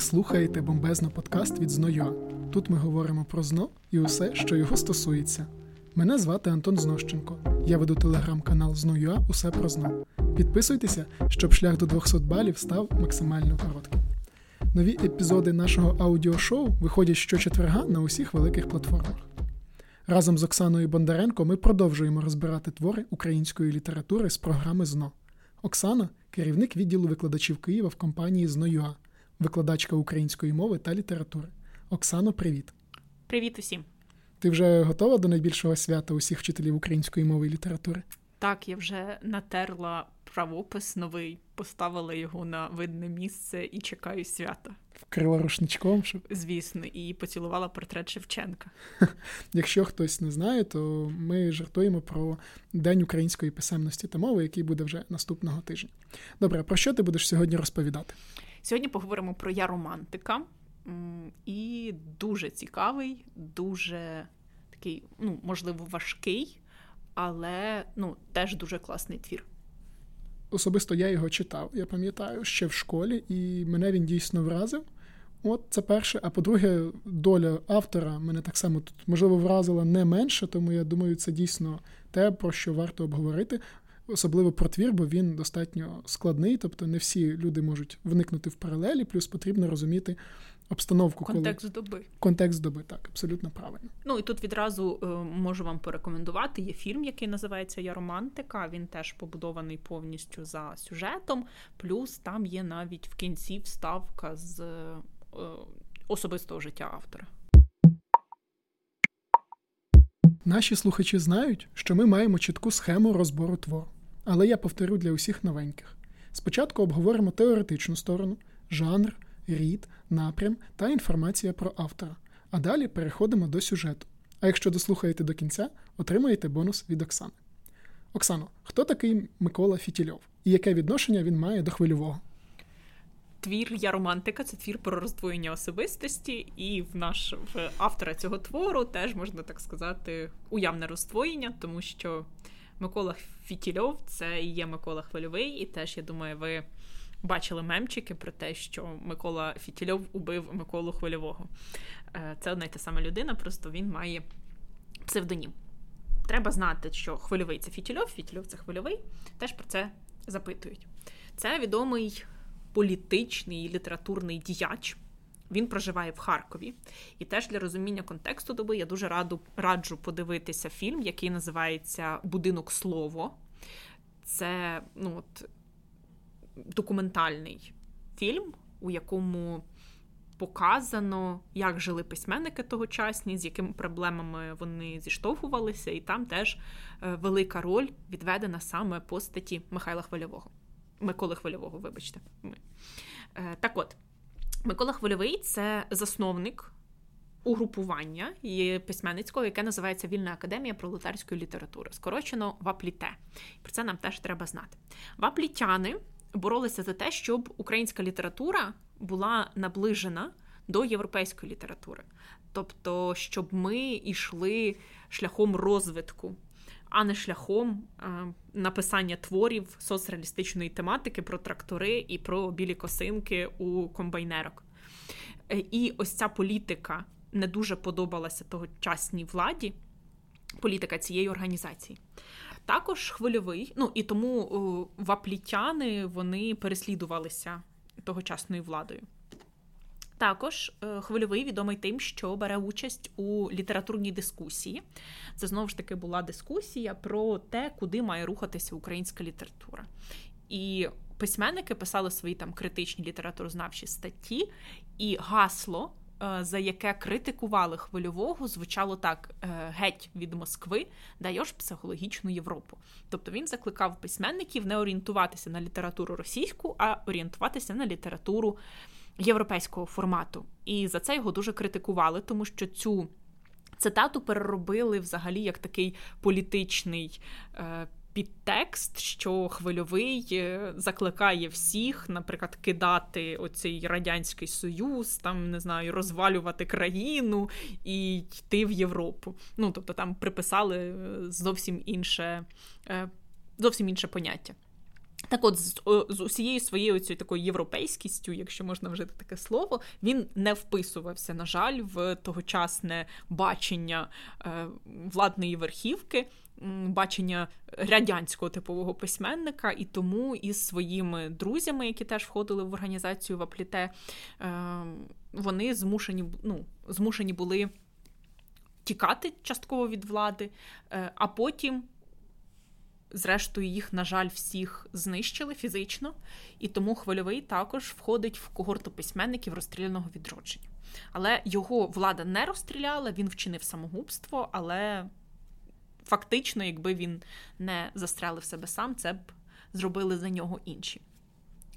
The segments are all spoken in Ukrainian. Ви слухаєте бомбезно подкаст від ЗНОЮА. Тут ми говоримо про ЗНО і усе, що його стосується. Мене звати Антон Знощенко. Я веду телеграм-канал ЗНОЮА «Усе про ЗНО». Підписуйтеся, щоб шлях до 200 балів став максимально коротким. Нові епізоди нашого аудіошоу виходять щочетверга на усіх великих платформах. Разом з Оксаною Бондаренко ми продовжуємо розбирати твори української літератури з програми ЗНО. Оксана – керівник відділу викладачів Києва в компанії «ЗНОЮА», викладачка української мови та літератури. Оксано, привіт! Привіт усім! Ти вже готова до найбільшого свята усіх вчителів української мови і літератури? Так, я вже натерла правопис новий, поставила його на видне місце і чекаю свята. Вкрила рушничком? Щоб... Звісно, і поцілувала портрет Шевченка. Якщо хтось не знає, то ми жартуємо про День української писемності та мови, який буде вже наступного тижня. Добре, про що ти будеш сьогодні розповідати? Сьогодні поговоримо про «Я романтика». І дуже цікавий, дуже такий, можливо, важкий, але теж дуже класний твір. Особисто я його читав, я пам'ятаю, ще в школі, і мене він дійсно вразив. От це перше. А по-друге, доля автора мене так само тут, можливо, вразила не менше, тому я думаю, це дійсно те, про що варто обговорити. Особливо про твір, бо він достатньо складний, тобто не всі люди можуть вникнути в паралелі, плюс потрібно розуміти обстановку. Контекст доби. Контекст доби, так, абсолютно правильно. І тут відразу можу вам порекомендувати, є фільм, який називається «Я романтика», він теж побудований повністю за сюжетом, плюс там є навіть в кінці вставка з особистого життя автора. Наші слухачі знають, що ми маємо чітку схему розбору твору. Але я повторю для усіх новеньких. Спочатку обговоримо теоретичну сторону, жанр, рід, напрям та інформація про автора. А далі переходимо до сюжету. А якщо дослухаєте до кінця, отримаєте бонус від Оксани. Оксано, хто такий Микола Фітільов? І яке відношення він має до Хвильового? Твір «Я романтика» – це твір про роздвоєння особистості, і в автора цього твору теж, можна так сказати, уявне роздвоєння, тому що Микола Фітільов – це і є Микола Хвильовий, і теж, я думаю, ви бачили мемчики про те, що Микола Фітільов убив Миколу Хвильового. Це одна й та сама людина, просто він має псевдонім. Треба знати, що Хвильовий – це Фітільов, Фітільов – це Хвильовий, теж про це запитують. Це відомий політичний і літературний діяч. Він проживає в Харкові. І теж для розуміння контексту доби я дуже раджу подивитися фільм, який називається «Будинок слово». Це документальний фільм, у якому показано, як жили письменники тогочасні, з якими проблемами вони зіштовхувалися. І там теж велика роль відведена саме постаті Миколи Хвильового. Так от, Микола Хвильовий – це засновник угрупування письменницького, яке називається «Вільна академія пролетарської літератури», скорочено ВАПЛІТЕ. Про це нам теж треба знати. Ваплітяни боролися за те, щоб українська література була наближена до європейської літератури. Тобто, щоб ми йшли шляхом розвитку, а не шляхом написання творів соцреалістичної тематики про трактори і про білі косинки у комбайнерок. І ось ця політика не дуже подобалася тогочасній владі, політика цієї організації. Також Хвильовий, і тому ваплітяни, вони переслідувалися тогочасною владою. Також Хвильовий відомий тим, що бере участь у літературній дискусії. Це, знову ж таки, була дискусія про те, куди має рухатися українська література. І письменники писали свої там критичні літературознавчі статті, і гасло, за яке критикували Хвильового, звучало так: «Геть від Москви, даєш психологічну Європу». Тобто він закликав письменників не орієнтуватися на літературу російську, а орієнтуватися на літературу європейського формату. І за це його дуже критикували, тому що цю цитату переробили взагалі як такий політичний підтекст, що Хвильовий закликає всіх, наприклад, кидати оцей Радянський Союз, там, не знаю, розвалювати країну і йти в Європу. Тобто там приписали зовсім інше поняття. Так от, з усією своєю цією такою європейськістю, якщо можна вжити таке слово, він не вписувався, на жаль, в тогочасне бачення владної верхівки, бачення радянського типового письменника, і тому із своїми друзями, які теж входили в організацію ВАПЛІТЕ, вони змушені були тікати частково від влади, а потім зрештою, їх, на жаль, всіх знищили фізично, і тому Хвильовий також входить в когорту письменників розстріляного відродження. Але його влада не розстріляла, він вчинив самогубство, але фактично, якби він не застрелив себе сам, це б зробили за нього інші.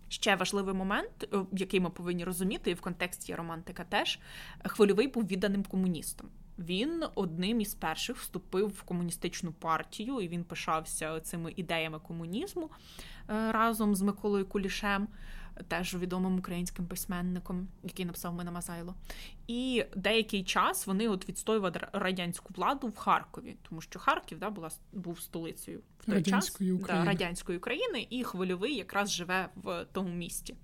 Ще важливий момент, який ми повинні розуміти, і в контексті «Я романтика» теж, Хвильовий був відданим комуністам. Він одним із перших вступив в комуністичну партію, і він пишався цими ідеями комунізму разом з Миколою Кулішем, теж відомим українським письменником, який написав «Ми на Мазайло». І деякий час вони от відстоювали радянську владу в Харкові, тому що Харків був столицею в той час радянської України, і Хвильовий якраз живе в тому місті.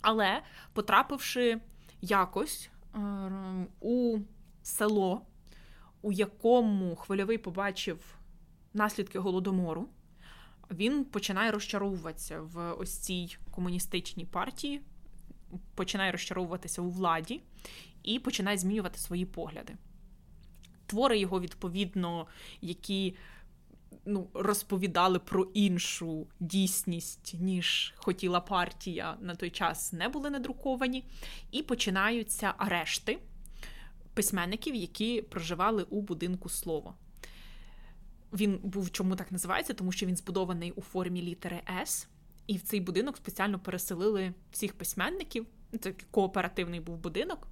Але потрапивши якось у село, у якому Хвильовий побачив наслідки Голодомору, він починає розчаровуватися в ось цій комуністичній партії, починає розчаровуватися у владі і починає змінювати свої погляди. Твори його, відповідно, які розповідали про іншу дійсність, ніж хотіла партія, на той час не були надруковані, і починаються арешти письменників, які проживали у будинку слово. Він був, чому так називається, тому що він збудований у формі літери «С», і в цей будинок спеціально переселили всіх письменників. Це кооперативний був будинок,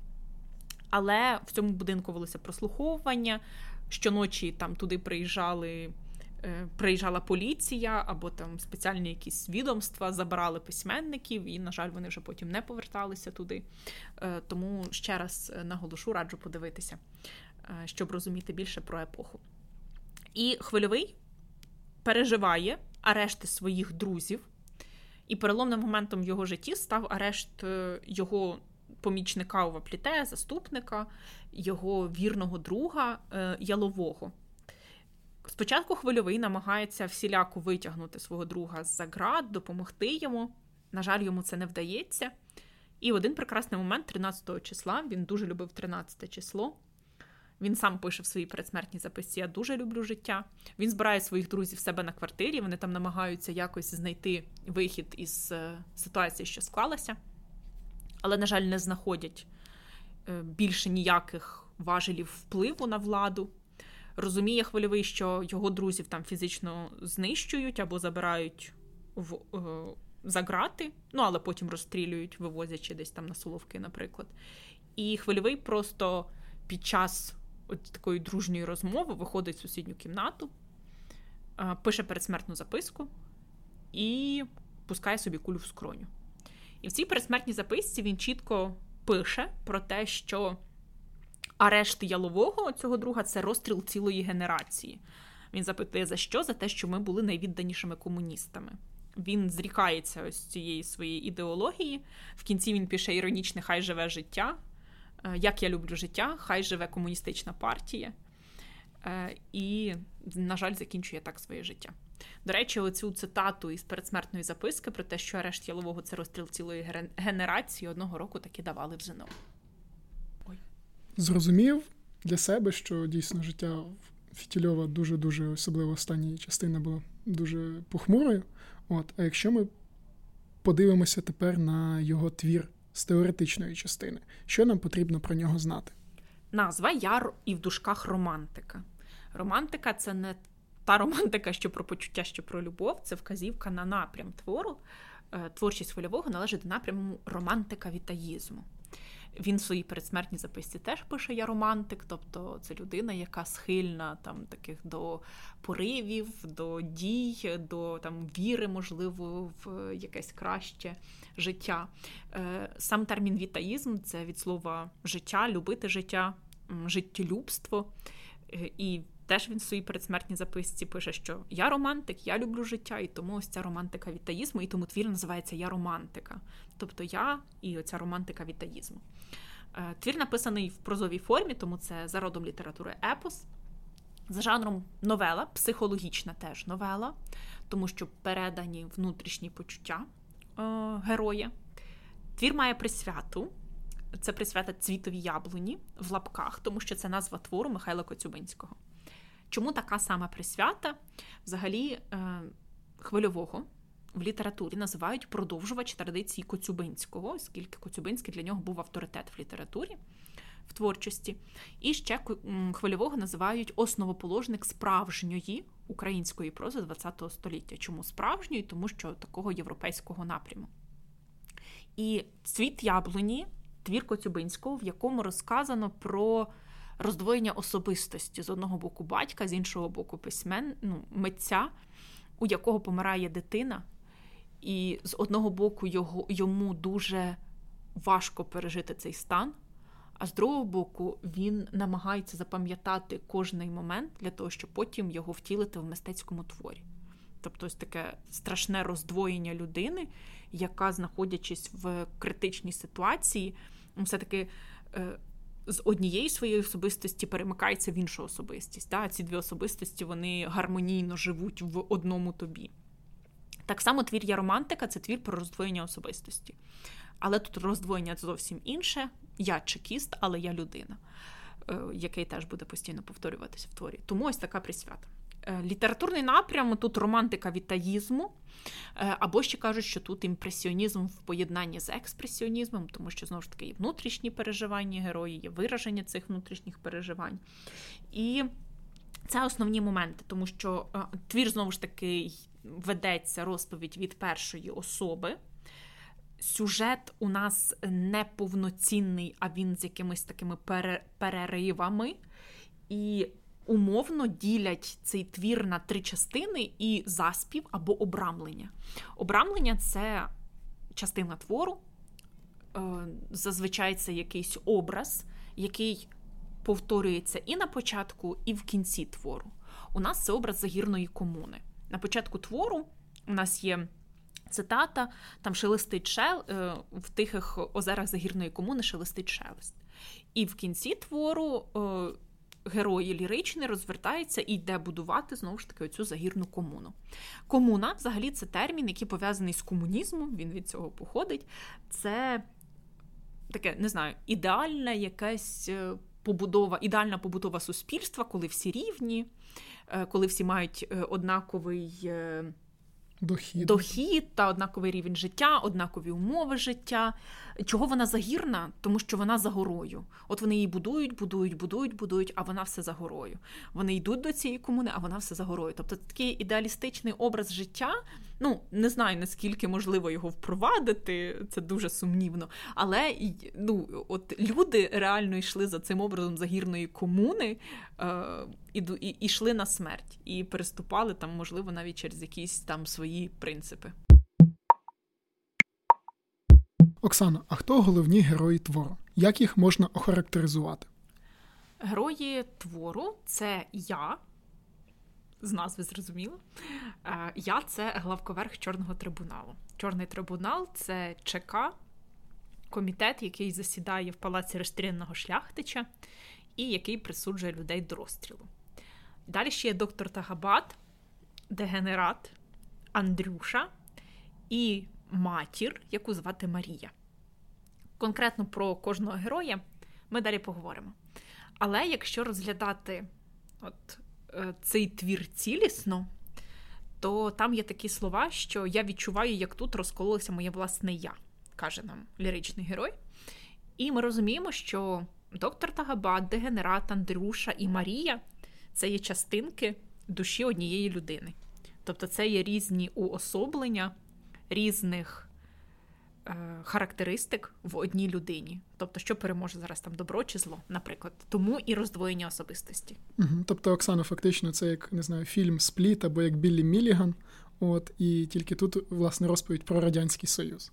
але в цьому будинку велися прослуховування, щоночі там туди приїжджала поліція або там спеціальні якісь відомства, забирали письменників, і, на жаль, вони вже потім не поверталися туди. Тому ще раз наголошу, раджу подивитися, щоб розуміти більше про епоху. І Хвильовий переживає арешти своїх друзів, і переломним моментом в його житті став арешт його помічника у ВАПЛІТЕ, заступника, його вірного друга Ялового. Спочатку Хвильовий намагається всіляко витягнути свого друга з-за ґрат, допомогти йому. На жаль, йому це не вдається. І в один прекрасний момент, 13-го числа, він дуже любив 13 число, він сам пише в своїй передсмертній записці: «Я дуже люблю життя». Він збирає своїх друзів в себе на квартирі, вони там намагаються якось знайти вихід із ситуації, що склалася. Але, на жаль, не знаходять більше ніяких важелів впливу на владу. Розуміє Хвильовий, що його друзів там фізично знищують або забирають за грати, але потім розстрілюють, вивозячи десь там на Соловки, наприклад. І Хвильовий просто під час такої дружньої розмови виходить в сусідню кімнату, пише передсмертну записку і пускає собі кулю в скроню. І в цій передсмертній записці він чітко пише про те, що арешт Ялового, цього друга, це розстріл цілої генерації. Він запитує, за що? За те, що ми були найвідданішими комуністами. Він зрікається ось цієї своєї ідеології. В кінці він пише іронічне «Хай живе життя», «Як я люблю життя», «Хай живе комуністична партія». І, на жаль, закінчує так своє життя. До речі, оцю цитату із передсмертної записки про те, що арешт Ялового – це розстріл цілої генерації, одного року таки давали в ЗНО. Зрозумів для себе, що дійсно життя Фітільова дуже-дуже, особливо останні частини, була дуже похмурою. А якщо ми подивимося тепер на його твір з теоретичної частини, що нам потрібно про нього знати? Назва «Я» і в дужках «романтика». Романтика – це не та романтика, що про почуття, що про любов, це вказівка на напрям твору. Творчість Хвильового належить до напряму романтика вітаїзму. Він в своїй передсмертній записці теж пише «Я романтик», тобто це людина, яка схильна таких до поривів, до дій, до віри, можливо, в якесь краще життя. Сам термін «вітаїзм» – це від слова «життя», «любити життя», «життєлюбство». І Теж він в своїй передсмертній записці пише, що я романтик, я люблю життя, і тому ось ця романтика від таїзму, і тому твір називається «Я романтика». Тобто я і оця романтика від таїзму. Твір написаний в прозовій формі, тому це за родом літератури епос. За жанром новела, психологічна теж новела, тому що передані внутрішні почуття героя. Твір має присвяту. Це присвята «Цвітові яблуні» в лапках, тому що це назва твору Михайла Коцюбинського. Чому така сама присвята? Взагалі Хвильового в літературі називають продовжувач традиції Коцюбинського, оскільки Коцюбинський для нього був авторитет в літературі, в творчості. І ще Хвильового називають основоположник справжньої української прози ХХ століття. Чому справжньої? Тому що такого європейського напряму. І «Цвіт яблуні» – твір Коцюбинського, в якому розказано про роздвоєння особистості з одного боку батька, з іншого боку митця, у якого помирає дитина. І з одного боку йому дуже важко пережити цей стан, а з другого боку він намагається запам'ятати кожний момент для того, щоб потім його втілити в мистецькому творі. Тобто ось таке страшне роздвоєння людини, яка, знаходячись в критичній ситуації, все-таки з однієї своєї особистості перемикається в іншу особистість. Так? Ці дві особистості, вони гармонійно живуть в одному тобі. Так само твір «Я романтика» – це твір про роздвоєння особистості. Але тут роздвоєння зовсім інше. Я чекіст, але я людина, який теж буде постійно повторюватися в творі. Тому ось така присвята. Літературний напрям тут романтика від таїзму, або ще кажуть, що тут імпресіонізм в поєднанні з експресіонізмом, тому що, знову ж таки, є внутрішні переживання героїв, є вираження цих внутрішніх переживань. І це основні моменти, тому що твір, знову ж таки, ведеться розповідь від першої особи. Сюжет у нас не повноцінний, а він з якимись такими переривами. І умовно ділять цей твір на три частини і заспів або обрамлення. Обрамлення – це частина твору, зазвичай це якийсь образ, який повторюється і на початку, і в кінці твору. У нас це образ загірної комуни. На початку твору у нас є цитата, там шелестить в тихих озерах загірної комуни шелестить шелест. І в кінці твору герої ліричні розвертаються і йде будувати, знову ж таки, оцю загірну комуну. Комуна, взагалі, це термін, який пов'язаний з комунізмом, він від цього походить. Це таке, не знаю, ідеальна якась побудова, ідеальна побудова суспільства, коли всі рівні, коли всі мають однаковий дохід та однаковий рівень життя, однакові умови життя. Чого вона загірна? Тому що вона за горою. От вони її будують, а вона все за горою. Вони йдуть до цієї комуни, а вона все за горою. Тобто такий ідеалістичний образ життя, не знаю, наскільки можливо його впровадити, це дуже сумнівно, але от люди реально йшли за цим образом загірної комуни, і йшли на смерть, і переступали там, можливо, навіть через якісь там свої принципи. Оксана, а хто головні герої твору? Як їх можна охарактеризувати? Герої твору – це я, з назви зрозуміло. Я – це главковерх Чорного трибуналу. Чорний трибунал – це ЧК, комітет, який засідає в палаці розстріляного шляхтича і який присуджує людей до розстрілу. Далі ще є доктор Тагабат, дегенерат, Андрюша і матір, яку звати Марія. Конкретно про кожного героя ми далі поговоримо. Але якщо розглядати цей твір цілісно, то там є такі слова, що я відчуваю, як тут розкололося моє власне я, каже нам ліричний герой. І ми розуміємо, що доктор Тагабат, дегенерат, Андрюша і Марія – це є частинки душі однієї людини. Тобто це є різні уособлення різних характеристик в одній людині. Тобто, що переможе зараз там добро чи зло, наприклад. Тому і роздвоєння особистості. Угу. Тобто, Оксана, фактично, це як, не знаю, фільм «Спліт» або як «Біллі Міліган». І тільки тут, власне, розповідь про Радянський Союз.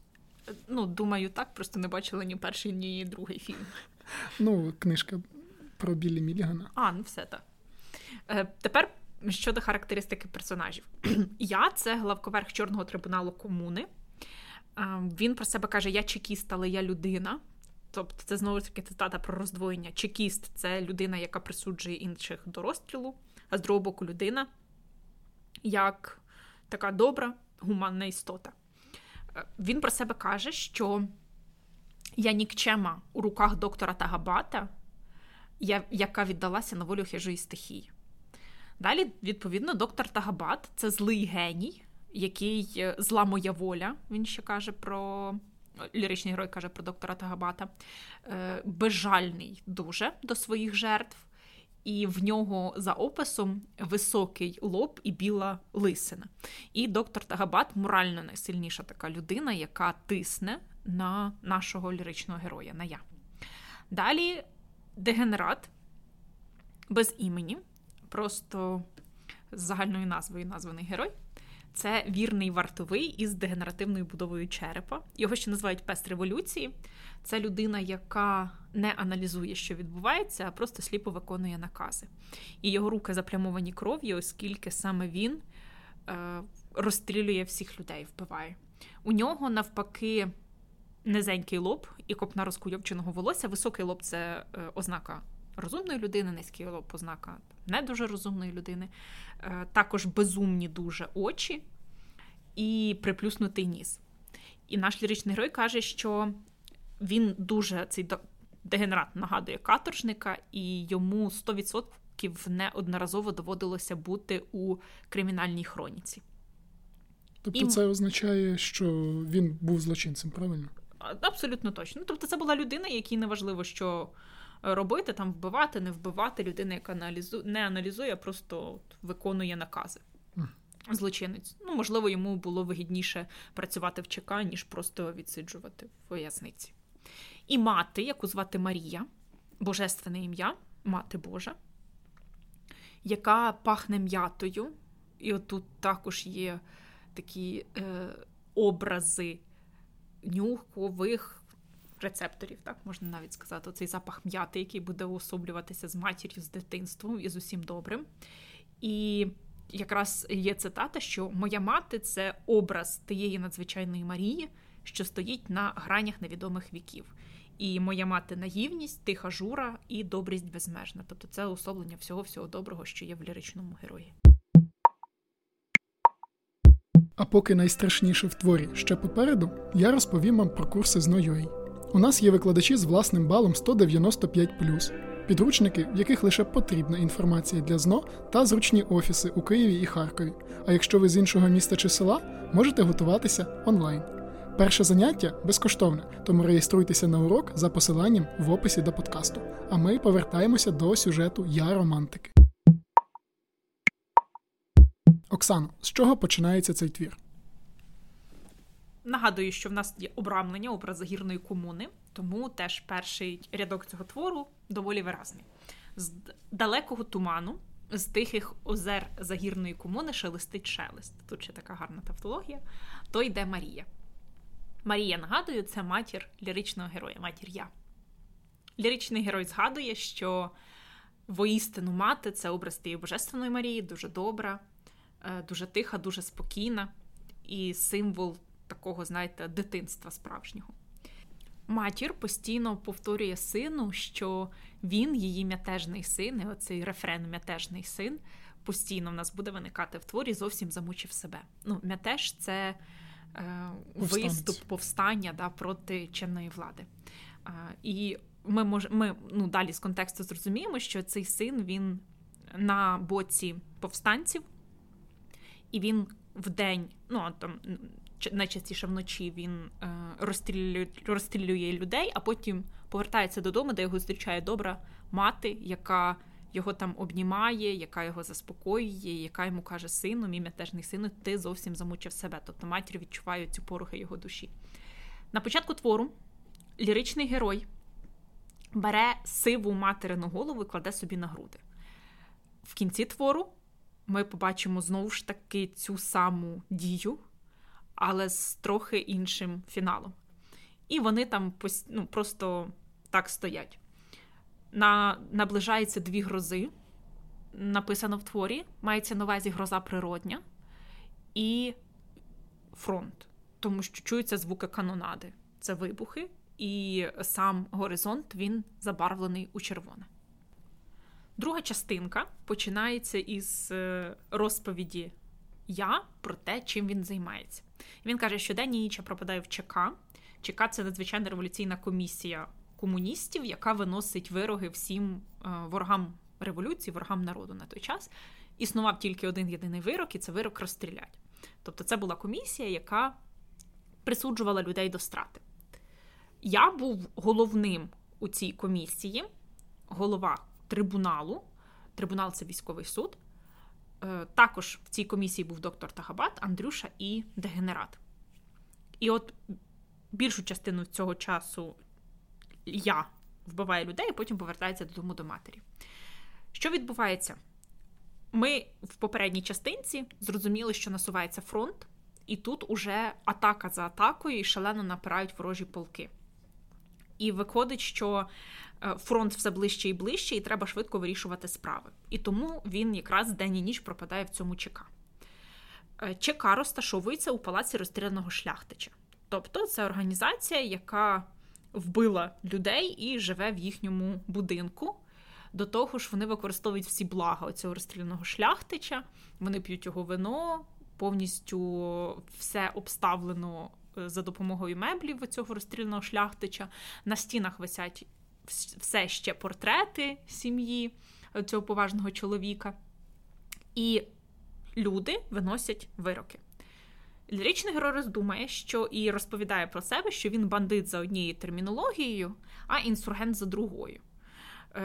Думаю, так. Просто не бачила ні перший, ні другий фільм. Книжка про Біллі Мілігана. Все так. Тепер щодо характеристики персонажів. Я – це главковерх Чорного трибуналу комуни. Він про себе каже, я чекіст, але я людина. Тобто це знову ж таки цитата про роздвоєння. Чекіст – це людина, яка присуджує інших до розстрілу, а з другого боку людина як така добра, гуманна істота. Він про себе каже, що я нікчема у руках доктора Тагабата, яка віддалася на волю хижої стихії. Далі, відповідно, доктор Тагабат – це злий геній, який зла моя воля, він ще каже про... Ліричний герой каже про доктора Тагабата. Безжальний дуже до своїх жертв. І в нього за описом високий лоб і біла лисина. І доктор Тагабат – морально найсильніша така людина, яка тисне на нашого ліричного героя, на я. Далі дегенерат без імені, просто з загальною назвою названий герой. Це вірний вартовий із дегенеративною будовою черепа. Його ще називають пес революції. Це людина, яка не аналізує, що відбувається, а просто сліпо виконує накази. І його руки запрямовані кров'ю, оскільки саме він розстрілює всіх людей, вбиває. У нього, навпаки, низенький лоб і копна розкуйовченого волосся. Високий лоб – це ознака розумної людини, низький лоб – ознака не дуже розумної людини, також безумні дуже очі і приплюснутий ніс. І наш ліричний герой каже, що він дуже, цей дегенерат нагадує каторжника, і йому 100% неодноразово доводилося бути у кримінальній хроніці. Тобто це означає, що він був злочинцем, правильно? Абсолютно точно. Тобто це була людина, якій не важливо, що робити, там вбивати, не вбивати, людина, яка не аналізує, а просто виконує накази. Злочинець. Можливо, йому було вигідніше працювати в ЧК, ніж просто відсиджувати в в'язниці. І мати, яку звати Марія, божественне ім'я, мати Божа, яка пахне м'ятою. І отут також є такі образи нюхових рецепторів, так можна навіть сказати, оцей запах м'яти, який буде уособлюватися з матір'ю, з дитинством і з усім добрим. І якраз є цитата, що «Моя мати – це образ тієї надзвичайної Марії, що стоїть на гранях невідомих віків. І моя мати – наївність, тиха жура і добрість безмежна». Тобто це уособлення всього-всього доброго, що є в ліричному герої. А поки найстрашніше в творі ще попереду, я розповім вам про курси ЗНОЮА. У нас є викладачі з власним балом 195+, підручники, в яких лише потрібна інформація для ЗНО та зручні офіси у Києві і Харкові. А якщо ви з іншого міста чи села, можете готуватися онлайн. Перше заняття безкоштовне, тому реєструйтеся на урок за посиланням в описі до подкасту. А ми повертаємося до сюжету «Я романтики». Оксано, з чого починається цей твір? Нагадую, що в нас є обрамлення образа гірної комуни, тому теж перший рядок цього твору доволі виразний. З далекого туману, з тихих озер загірної комуни шелестить шелест. Тут ще така гарна тавтологія. То йде Марія. Марія, нагадую, це матір ліричного героя, матір я. Ліричний герой згадує, що воістину мати – це образ тієї божественної Марії, дуже добра, дуже тиха, дуже спокійна і символ такого, знаєте, дитинства справжнього. Матір постійно повторює сину, що він, її мятежний син, і оцей рефрен «мятежний син» постійно в нас буде виникати в творі, зовсім замучив себе. Мятеж – це виступ, повстання проти чинної влади. І ми далі з контексту зрозуміємо, що цей син, він на боці повстанців, і він вдень, найчастіше вночі він розстрілює людей, а потім повертається додому, де його зустрічає добра мати, яка його там обнімає, яка його заспокоює, яка йому каже: сину, мій мятежний сину, ти зовсім замучив себе. Тобто матір відчуває цю поруху його душі. На початку твору ліричний герой бере сиву материну голову і кладе собі на груди. В кінці твору ми побачимо знову ж таки цю саму дію, але з трохи іншим фіналом. І вони там просто так стоять. Наближаються дві грози, написано в творі, мається на увазі гроза природня і фронт, тому що чуються звуки канонади. Це вибухи, і сам горизонт, він забарвлений у червоне. Друга частинка починається із розповіді «Я» про те, чим він займається. Він каже, що День Іча пропадає в ЧК. ЧК – це надзвичайна революційна комісія комуністів, яка виносить вироки всім ворогам революції, ворогам народу на той час. Існував тільки один єдиний вирок, і це вирок розстрілять. Тобто це була комісія, яка присуджувала людей до страти. Я був головним у цій комісії, голова трибуналу. Трибунал – це військовий суд. Також в цій комісії був доктор Тагабат, Андрюша і дегенерат. І от більшу частину цього часу я вбиваю людей, і потім повертається додому до матері. Що відбувається? Ми в попередній частинці зрозуміли, що насувається фронт, і тут уже атака за атакою, і шалено напирають ворожі полки. І виходить, що фронт все ближче і ближче, і треба швидко вирішувати справи. І тому він якраз день і ніч пропадає в цьому ЧК. ЧК розташовується у палаці розстріляного шляхтича. Тобто це організація, яка вбила людей і живе в їхньому будинку. До того ж, вони використовують всі блага цього розстріляного шляхтича. Вони п'ють його вино, повністю все обставлено за допомогою меблів цього розстріляного шляхтича. На стінах висять все ще портрети сім'ї цього поважного чоловіка. І люди виносять вироки. Ліричний герой роздумає, що і розповідає про себе, що він бандит за однією термінологією, а інсургент за другою.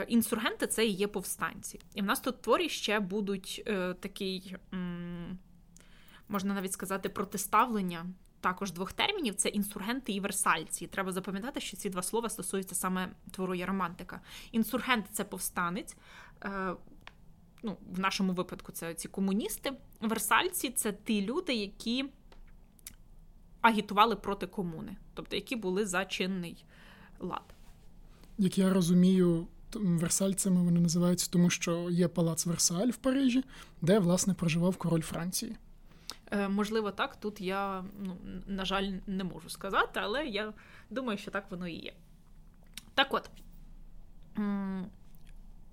Інсургенти – це і є повстанці. І в нас тут в творі ще будуть такий, можна навіть сказати, протиставлення також двох термінів – це інсургенти і версальці. Треба запам'ятати, що ці два слова стосуються саме твору «Я романтика». Інсургент – це повстанець, в нашому випадку це ці комуністи. Версальці – це ті люди, які агітували проти комуни, тобто які були за чинний лад. Як я розумію, версальцями вони називаються, тому що є палац Версаль в Парижі, де, власне, проживав король Франції. Можливо, так. Тут я, на жаль, не можу сказати, але я думаю, що так воно і є. Так от,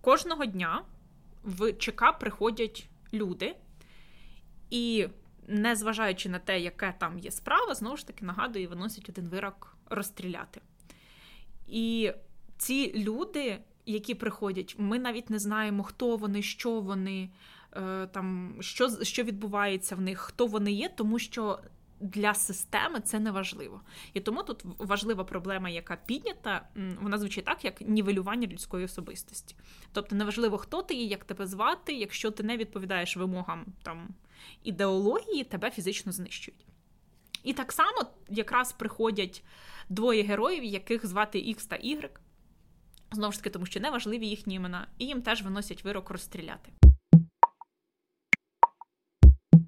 кожного дня в ЧК приходять люди, і, незважаючи на те, яке там є справа, знову ж таки, нагадую, виносять один вирок розстріляти. І ці люди, які приходять, ми навіть не знаємо, хто вони, що вони, що відбувається в них, хто вони є, тому що для системи це не важливо. І тому тут важлива проблема, яка піднята, вона звучить так, як нівелювання людської особистості. Тобто неважливо, хто ти є, як тебе звати, якщо ти не відповідаєш вимогам ідеології, тебе фізично знищують. І так само якраз приходять двоє героїв, яких звати Ікс та Ігрек, знову ж таки, тому що неважливі їхні імена, і їм теж виносять вирок розстріляти.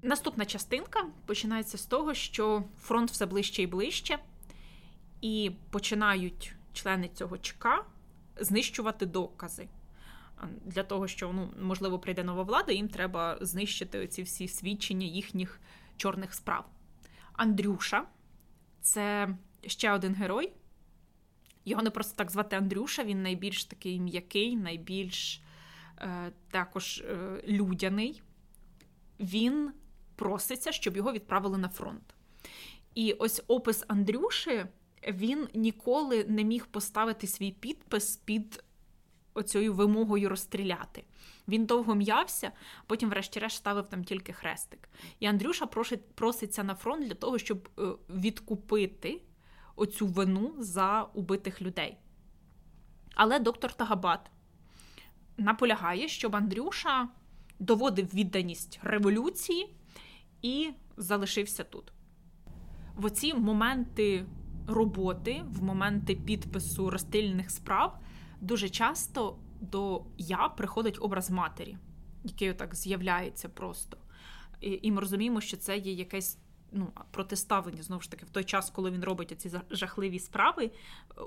Наступна частинка починається з того, що фронт все ближче і ближче, і починають члени цього ЧК знищувати докази. Для того, що, можливо, прийде нова влада, їм треба знищити оці всі свідчення їхніх чорних справ. Андрюша – це ще один герой. Його не просто так звати Андрюша, він найбільш такий м'який, найбільш також людяний. Він проситься, щоб його відправили на фронт. І ось опис Андрюші, він ніколи не міг поставити свій підпис під оцею вимогою розстріляти. Він довго м'явся, потім врешті-решт ставив там тільки хрестик. І Андрюша проситься на фронт для того, щоб відкупити оцю вину за убитих людей. Але доктор Тагабат наполягає, щоб Андрюша доводив відданість революції і залишився тут. В оці моменти роботи, в моменти підпису розстрільних справ дуже часто до «я» приходить образ матері, який отак з'являється просто. І ми розуміємо, що це є якесь протиставлення, знову ж таки, в той час, коли він робить ці жахливі справи,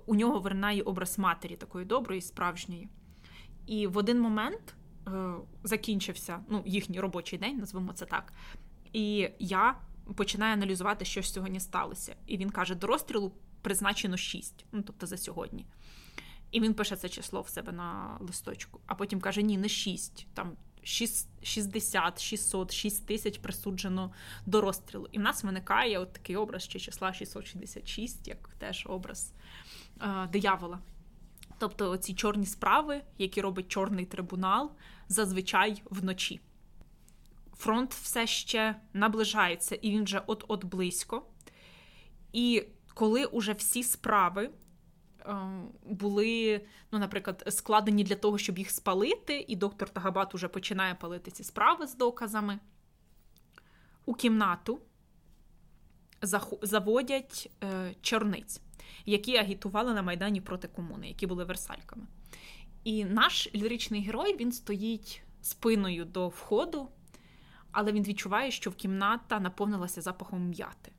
у нього виринає образ матері, такої доброї, справжньої. І в один момент закінчився, ну, їхній робочий день, назвемо це так, і я починаю аналізувати, що ж сьогодні сталося. І він каже, до розстрілу призначено 6, ну, тобто за сьогодні. І він пише це число в себе на листочку, а потім каже, ні, не 6, там 60, 600, 6 тисяч присуджено до розстрілу. І в нас виникає от такий образ, чи числа 666, як теж образ диявола. Тобто ці чорні справи, які робить чорний трибунал, зазвичай вночі. Фронт все ще наближається, і він вже от-от близько. І коли уже всі справи були, ну, наприклад, складені для того, щоб їх спалити, і доктор Тагабат уже починає палити ці справи з доказами, у кімнату заводять чорниць, які агітували на Майдані проти комуни, які були версальками. І наш ліричний герой, він стоїть спиною до входу, але він відчуває, що кімната наповнилася запахом м'яти.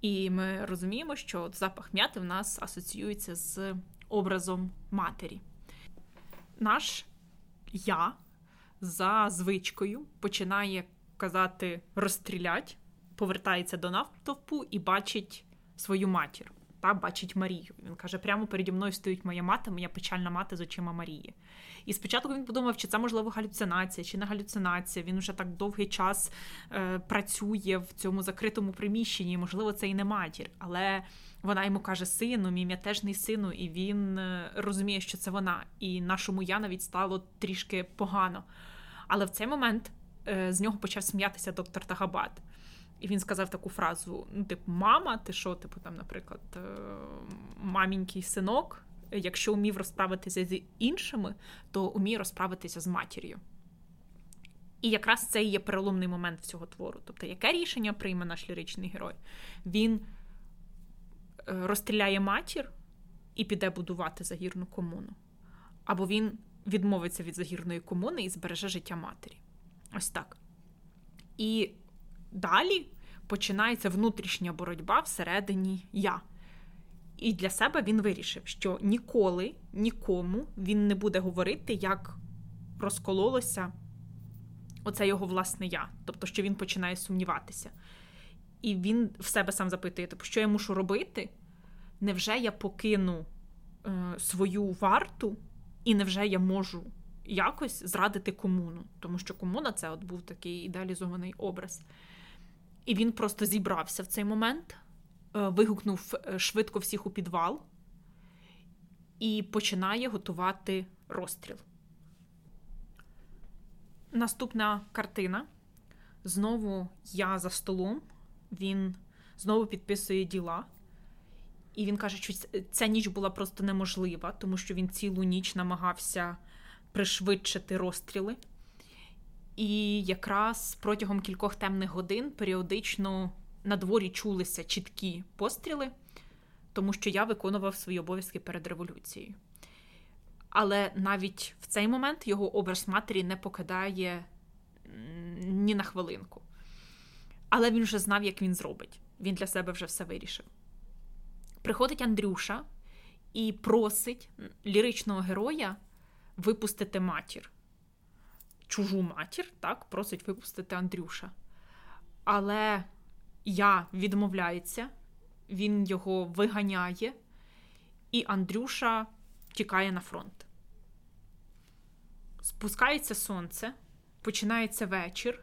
І ми розуміємо, що запах м'яти в нас асоціюється з образом матері. Наш я за звичкою починає казати «розстрілять», повертається до натовпу і бачить свою матір, та бачить Марію. Він каже, прямо переді мною стоїть моя мати, моя печальна мати з очима Марії. І спочатку він подумав, чи це, можливо, галюцинація, чи не галюцинація. Він вже так довгий час працює в цьому закритому приміщенні, можливо, це і не матір. Але вона йому каже, сину, мій м'ятежний сину, і він розуміє, що це вона. І нашому я навіть стало трішки погано. Але в цей момент з нього почав сміятися доктор Тагабат. І він сказав таку фразу, ну, типу, мама, ти що, типу, там, наприклад, мамінький синок, якщо умів розправитися з іншими, то уміє розправитися з матір'ю. І якраз це і є переломний момент всього твору. Тобто, яке рішення прийме наш ліричний герой? Він розстріляє матір і піде будувати загірну комуну. Або він відмовиться від загірної комуни і збереже життя матері. Ось так. І далі починається внутрішня боротьба всередині «я». І для себе він вирішив, що ніколи, нікому він не буде говорити, як розкололося оце його власне «я». Тобто, що він починає сумніватися. І він в себе сам запитує, тобто, що я мушу робити? Невже я покину свою варту? І невже я можу якось зрадити комуну? Тому що комуна – це от був такий ідеалізований образ. І він просто зібрався в цей момент, вигукнув швидко всіх у підвал і починає готувати розстріл. Наступна картина. Знову я за столом. Він знову підписує діла. І він каже, що ця ніч була просто неможлива, тому що він цілу ніч намагався пришвидшити розстріли. І якраз протягом кількох темних годин періодично на дворі чулися чіткі постріли, тому що я виконував свої обов'язки перед революцією. Але навіть в цей момент його образ матері не покидає ні на хвилинку. Але він вже знав, як він зробить. Він для себе вже все вирішив. Приходить Андрюша і просить ліричного героя випустити матір. Чужу матір, так, просить випустити Андрюша. Але я відмовляється, він його виганяє, і Андрюша тікає на фронт. Спускається сонце, починається вечір,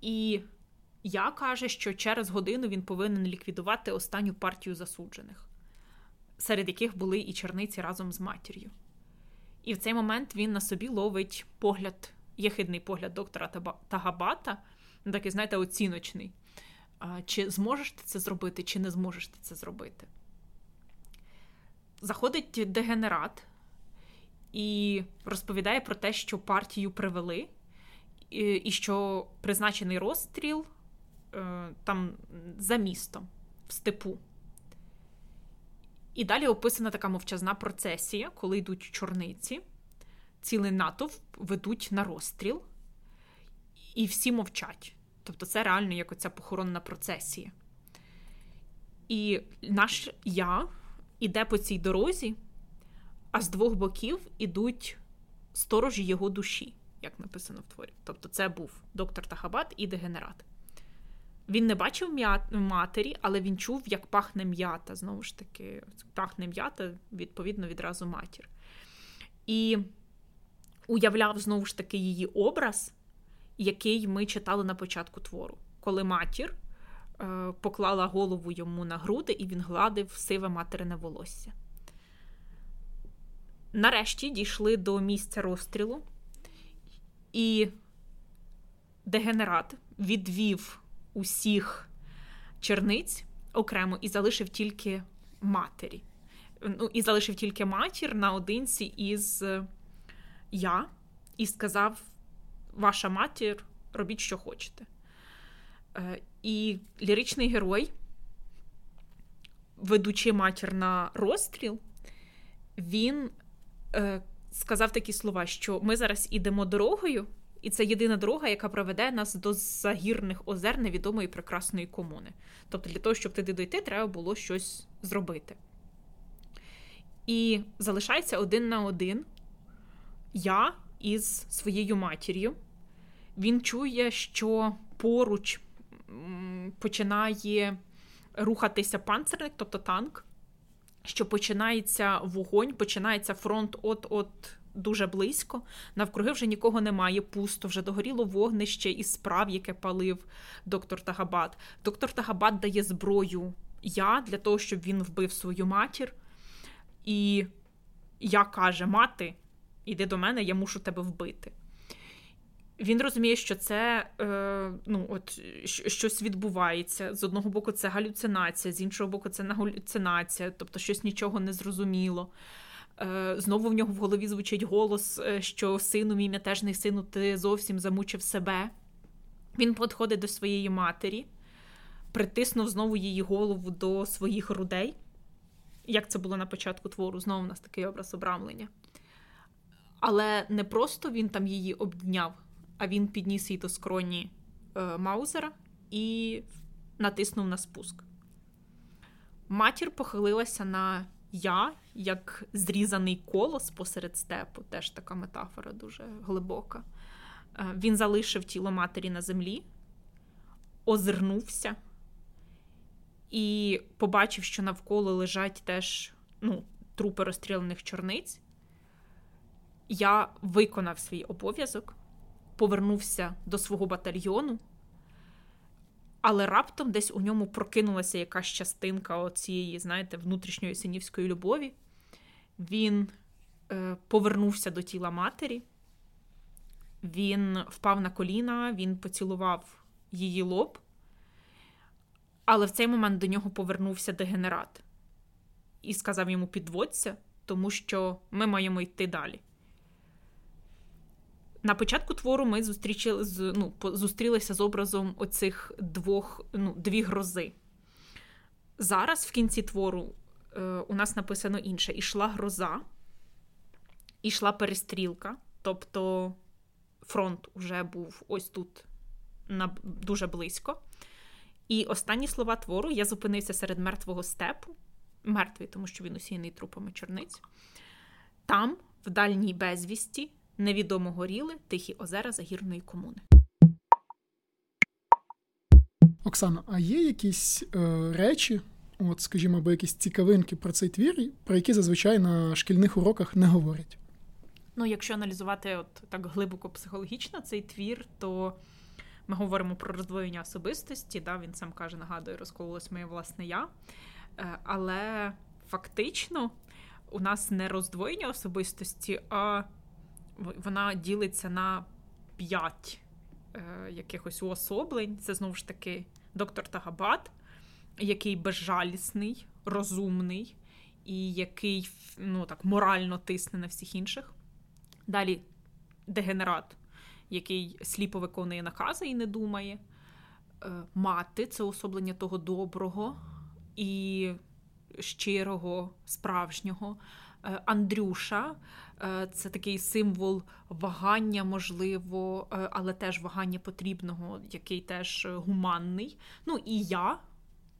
і я каже, що через годину він повинен ліквідувати останню партію засуджених, серед яких були і черниці разом з матір'ю. І в цей момент він на собі ловить погляд, єхидний погляд доктора Тагабата, такий, знаєте, оціночний. Чи зможеш ти це зробити, чи не зможеш ти це зробити? Заходить дегенерат і розповідає про те, що партію привели, і що призначений розстріл там за містом, в степу. І далі описана така мовчазна процесія, коли йдуть чорниці, цілий натовп ведуть на розстріл, і всі мовчать. Тобто це реально як оця похоронна процесія. І наш я іде по цій дорозі, а з двох боків ідуть сторожі його душі, як написано в творі. Тобто це був доктор Тахабат і дегенерат. Він не бачив матері, але він чув, як пахне м'ята. Знову ж таки, пахне м'ята, відповідно, відразу матір. І уявляв, знову ж таки, її образ, який ми читали на початку твору. Коли матір поклала голову йому на груди, і він гладив сиве материне волосся. Нарешті дійшли до місця розстрілу, і дегенерат відвів усіх черниць окремо і залишив тільки матері. Ну, і залишив тільки матір наодинці із Я, і сказав: ваша матір, робіть, що хочете. І ліричний герой, ведучи матір на розстріл, він сказав такі слова, що ми зараз ідемо дорогою, і це єдина дорога, яка проведе нас до загірних озер невідомої прекрасної комуни. Тобто для того, щоб туди дійти, треба було щось зробити. І залишається один на один Я із своєю матір'ю. Він чує, що поруч починає рухатися панцерник, тобто танк, що починається вогонь, починається фронт от-от дуже близько, навкруги вже нікого немає, пусто, вже догоріло вогнище із справ, яке палив доктор Тагабат. Доктор Тагабат дає зброю Я для того, щоб він вбив свою матір. І Я каже: мати, іди до мене, я мушу тебе вбити. Він розуміє, що це щось відбувається. З одного боку, це галюцинація, з іншого боку, це не галюцинація, тобто щось нічого не зрозуміло. Знову в нього в голові звучить голос, що сину, мій мятежний сину, ти зовсім замучив себе. Він підходить до своєї матері, притиснув знову її голову до своїх грудей. Як це було на початку твору, знову у нас такий образ обрамлення. Але не просто він там її обняв, а він підніс її до скроні Маузера і натиснув на спуск. Матір похилилася на Я, як зрізаний колос посеред степу, теж така метафора дуже глибока. Він залишив тіло матері на землі, озирнувся і побачив, що навколо лежать теж трупи розстріляних чорниць. Я виконав свій обов'язок, повернувся до свого батальйону, але раптом десь у ньому прокинулася якась частинка цієї, знаєте, внутрішньої синівської любові. Він повернувся до тіла матері, він впав на коліна, він поцілував її лоб, але в цей момент до нього повернувся дегенерат і сказав йому: підводься, тому що ми маємо йти далі. На початку твору ми зустрілися з образом оцих дві грози. Зараз, в кінці твору, у нас написано інше. Ішла гроза, ішла перестрілка, тобто фронт уже був ось тут, дуже близько. І останні слова твору: я зупинився серед мертвого степу, мертвий, тому що він усіяний трупами чорниць. Там, в дальній безвісті, невідомо горіли тихі озера загірної комуни. Оксана, а є якісь речі, скажімо, або якісь цікавинки про цей твір, про які зазвичай на шкільних уроках не говорять? Якщо аналізувати так глибоко психологічно цей твір, то ми говоримо про роздвоєння особистості, да? Він сам каже, нагадує, розкололось моє власне я. Але фактично у нас не роздвоєння особистості, а вона ділиться на 5 якихось уособлень. Це, знову ж таки, доктор Тагабат, який безжалісний, розумний і який морально тисне на всіх інших. Далі дегенерат, який сліпо виконує накази і не думає. Мати – це уособлення того доброго і щирого, справжнього. Андрюша – це такий символ вагання, можливо, але теж вагання потрібного, який теж гуманний. І Я,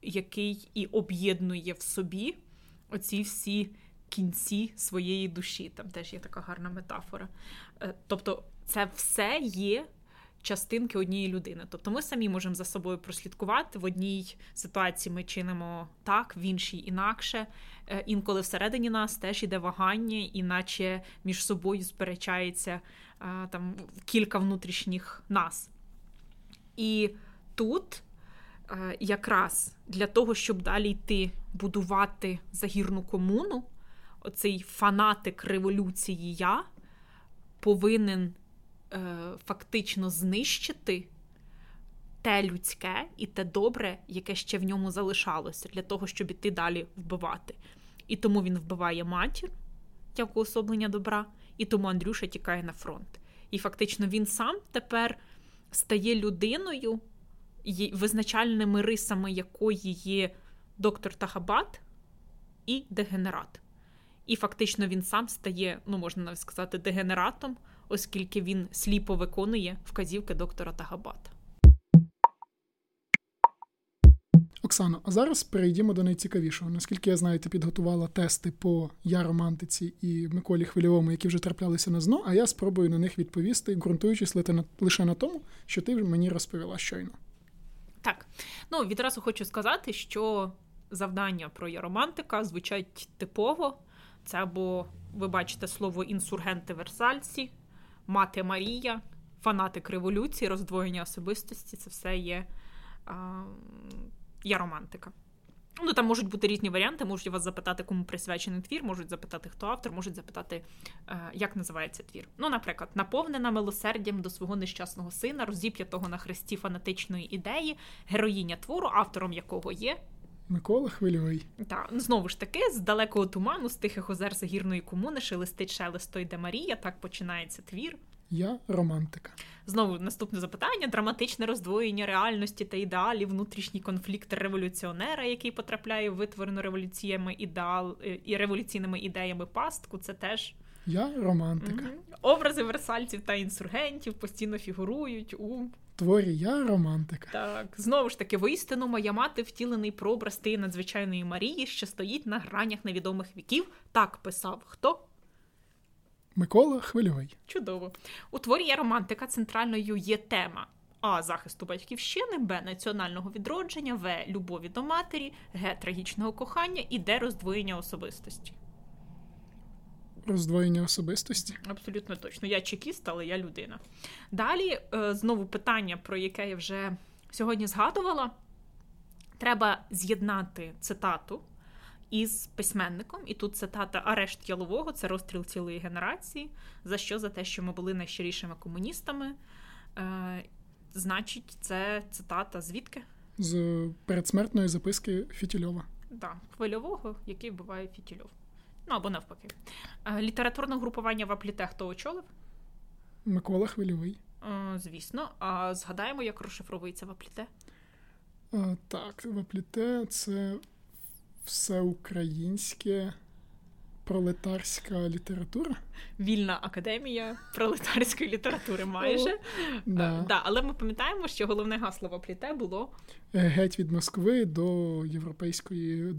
який і об'єднує в собі оці всі кінці своєї душі. Там теж є така гарна метафора. Тобто це все є частинки однієї людини. Тобто ми самі можемо за собою прослідкувати. В одній ситуації ми чинимо так, в іншій інакше. Інколи всередині нас теж іде вагання, іначе між собою сперечається там кілька внутрішніх нас. І тут якраз для того, щоб далі йти будувати загірну комуну, оцей фанатик революції «Я» повинен фактично знищити те людське і те добре, яке ще в ньому залишалося, для того, щоб іти далі вбивати. І тому він вбиває матір, як уособлення добра, і тому Андрюша тікає на фронт. І фактично він сам тепер стає людиною, визначальними рисами якої є доктор Тахабат і дегенерат. І фактично він сам стає, ну можна навіть сказати, дегенератом, оскільки він сліпо виконує вказівки доктора Тахабата. Оксано, а зараз перейдімо до найцікавішого. Наскільки я знаю, ти підготувала тести по «Я романтиці» і Миколі Хвильовому, які вже траплялися на ЗНО, а я спробую на них відповісти, ґрунтуючись лише на тому, що ти мені розповіла щойно. Так. Ну, відразу хочу сказати, що завдання про «Я романтика» звучать типово. Це або, ви бачите, слово «інсургенти Версальці», «Мати Марія», «Фанатик революції», «Роздвоєння особистості» – це все є «Я романтика». Ну, там можуть бути різні варіанти, можуть вас запитати, кому присвячений твір, можуть запитати, хто автор, можуть запитати, як називається твір. Ну, наприклад, наповнена милосердям до свого нещасного сина, розіп'ятого на хресті фанатичної ідеї, героїня твору, автором якого є Микола Хвильовий. Так, знову ж таки, з далекого туману, з тихих озер загірної комуни, шелестить шелесто йде Марія, так починається твір. «Я романтика». Знову наступне запитання. Драматичне роздвоєння реальності та ідеалів, внутрішній конфлікт революціонера, який потрапляє в витворену революціями ідеал і революційними ідеями пастку, це теж «Я романтика». Угу. Образи версальців та інсургентів постійно фігурують у творі «Я романтика». Так, знову ж таки, воістину моя мати втілений прообраз тієї надзвичайної Марії, що стоїть на гранях невідомих віків. Так писав хто? Микола Хвильовий. Чудово. У творі «Я романтика» центральною є тема А. захисту батьківщини, Б. національного відродження, В. любові до матері, Г. трагічного кохання і Д. роздвоєння особистості. Роздвоєння особистості? Абсолютно точно. Я чекіст, але я людина. Далі, знову питання, про яке я вже сьогодні згадувала. Треба з'єднати цитату із письменником, і тут цитата «Арешт Ялового» – це розстріл цілої генерації, за що? За те, що ми були найщирішими комуністами. Значить, це цитата звідки? З передсмертної записки Фітільова. Так, Хвильового, який вбиває Фітільов. Ну, або навпаки. Літературне групування «ВАПЛІТЕ» хто очолив? Микола Хвильовий. Звісно. А згадаємо, як розшифровується «ВАПЛІТЕ»? Так, «ВАПЛІТЕ» – це всеукраїнське пролетарська література. Вільна академія пролетарської літератури майже. Але ми пам'ятаємо, що головне гасло «ВАПЛІТЕ» було геть від Москви до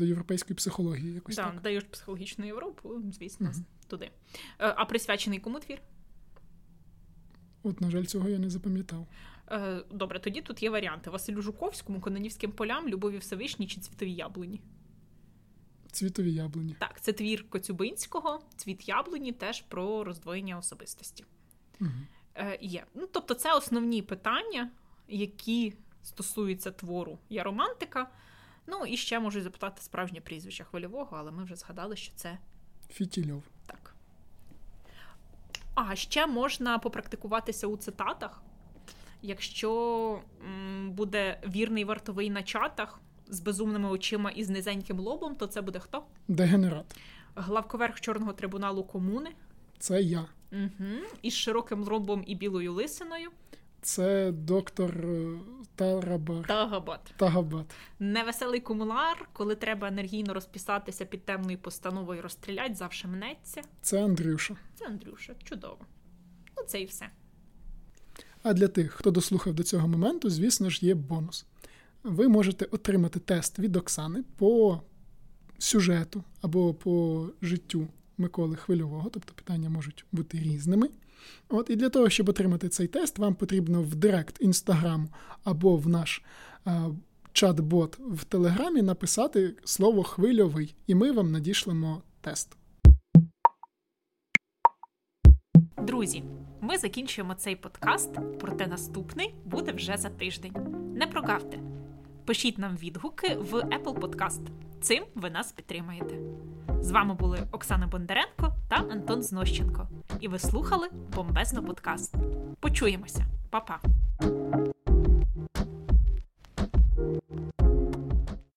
європейської психології. Якось так, даєш психологічну Європу, звісно, туди. А присвячений кому твір? От, на жаль, цього я не запам'ятав. Добре, тоді тут є варіанти. Василю Жуковському, Кононівським полям, Любові Всевишній чи Цвітові яблуні. «Цвітові яблуні». Так, це твір Коцюбинського, «Цвіт яблуні» теж про роздвоєння особистості. Угу. Є. Ну, тобто це основні питання, які стосуються твору «Я романтика». Ну, і ще можу запитати справжнє прізвище Хвильового, але ми вже згадали, що це Фітільов. Так. А ще можна попрактикуватися у цитатах. Якщо буде вірний вартовий на чатах, з безумними очима і з низеньким лобом, то це буде хто? Дегенерат. Главковерх Чорного трибуналу комуни. Це я. Угу. Із широким лобом і білою лисиною. Це доктор Тахабат. Невеселий комунар, коли треба енергійно розписатися під темною постановою розстрілять, завше мнеться. Це Андрюша. Чудово. Ну, це і все. А для тих, хто дослухав до цього моменту, звісно ж, є бонус. Ви можете отримати тест від Оксани по сюжету або по життю Миколи Хвильового, тобто питання можуть бути різними. От, і для того, щоб отримати цей тест, вам потрібно в директ Інстаграму або в наш чат-бот в Телеграмі написати слово «Хвильовий», і ми вам надішлемо тест. Друзі, ми закінчуємо цей подкаст, проте наступний буде вже за тиждень. Не прогавте! Пишіть нам відгуки в Apple Podcast. Цим ви нас підтримаєте. З вами були Оксана Бондаренко та Антон Знощенко. І ви слухали «Бомбезно» подкаст. Почуємося. Па-па!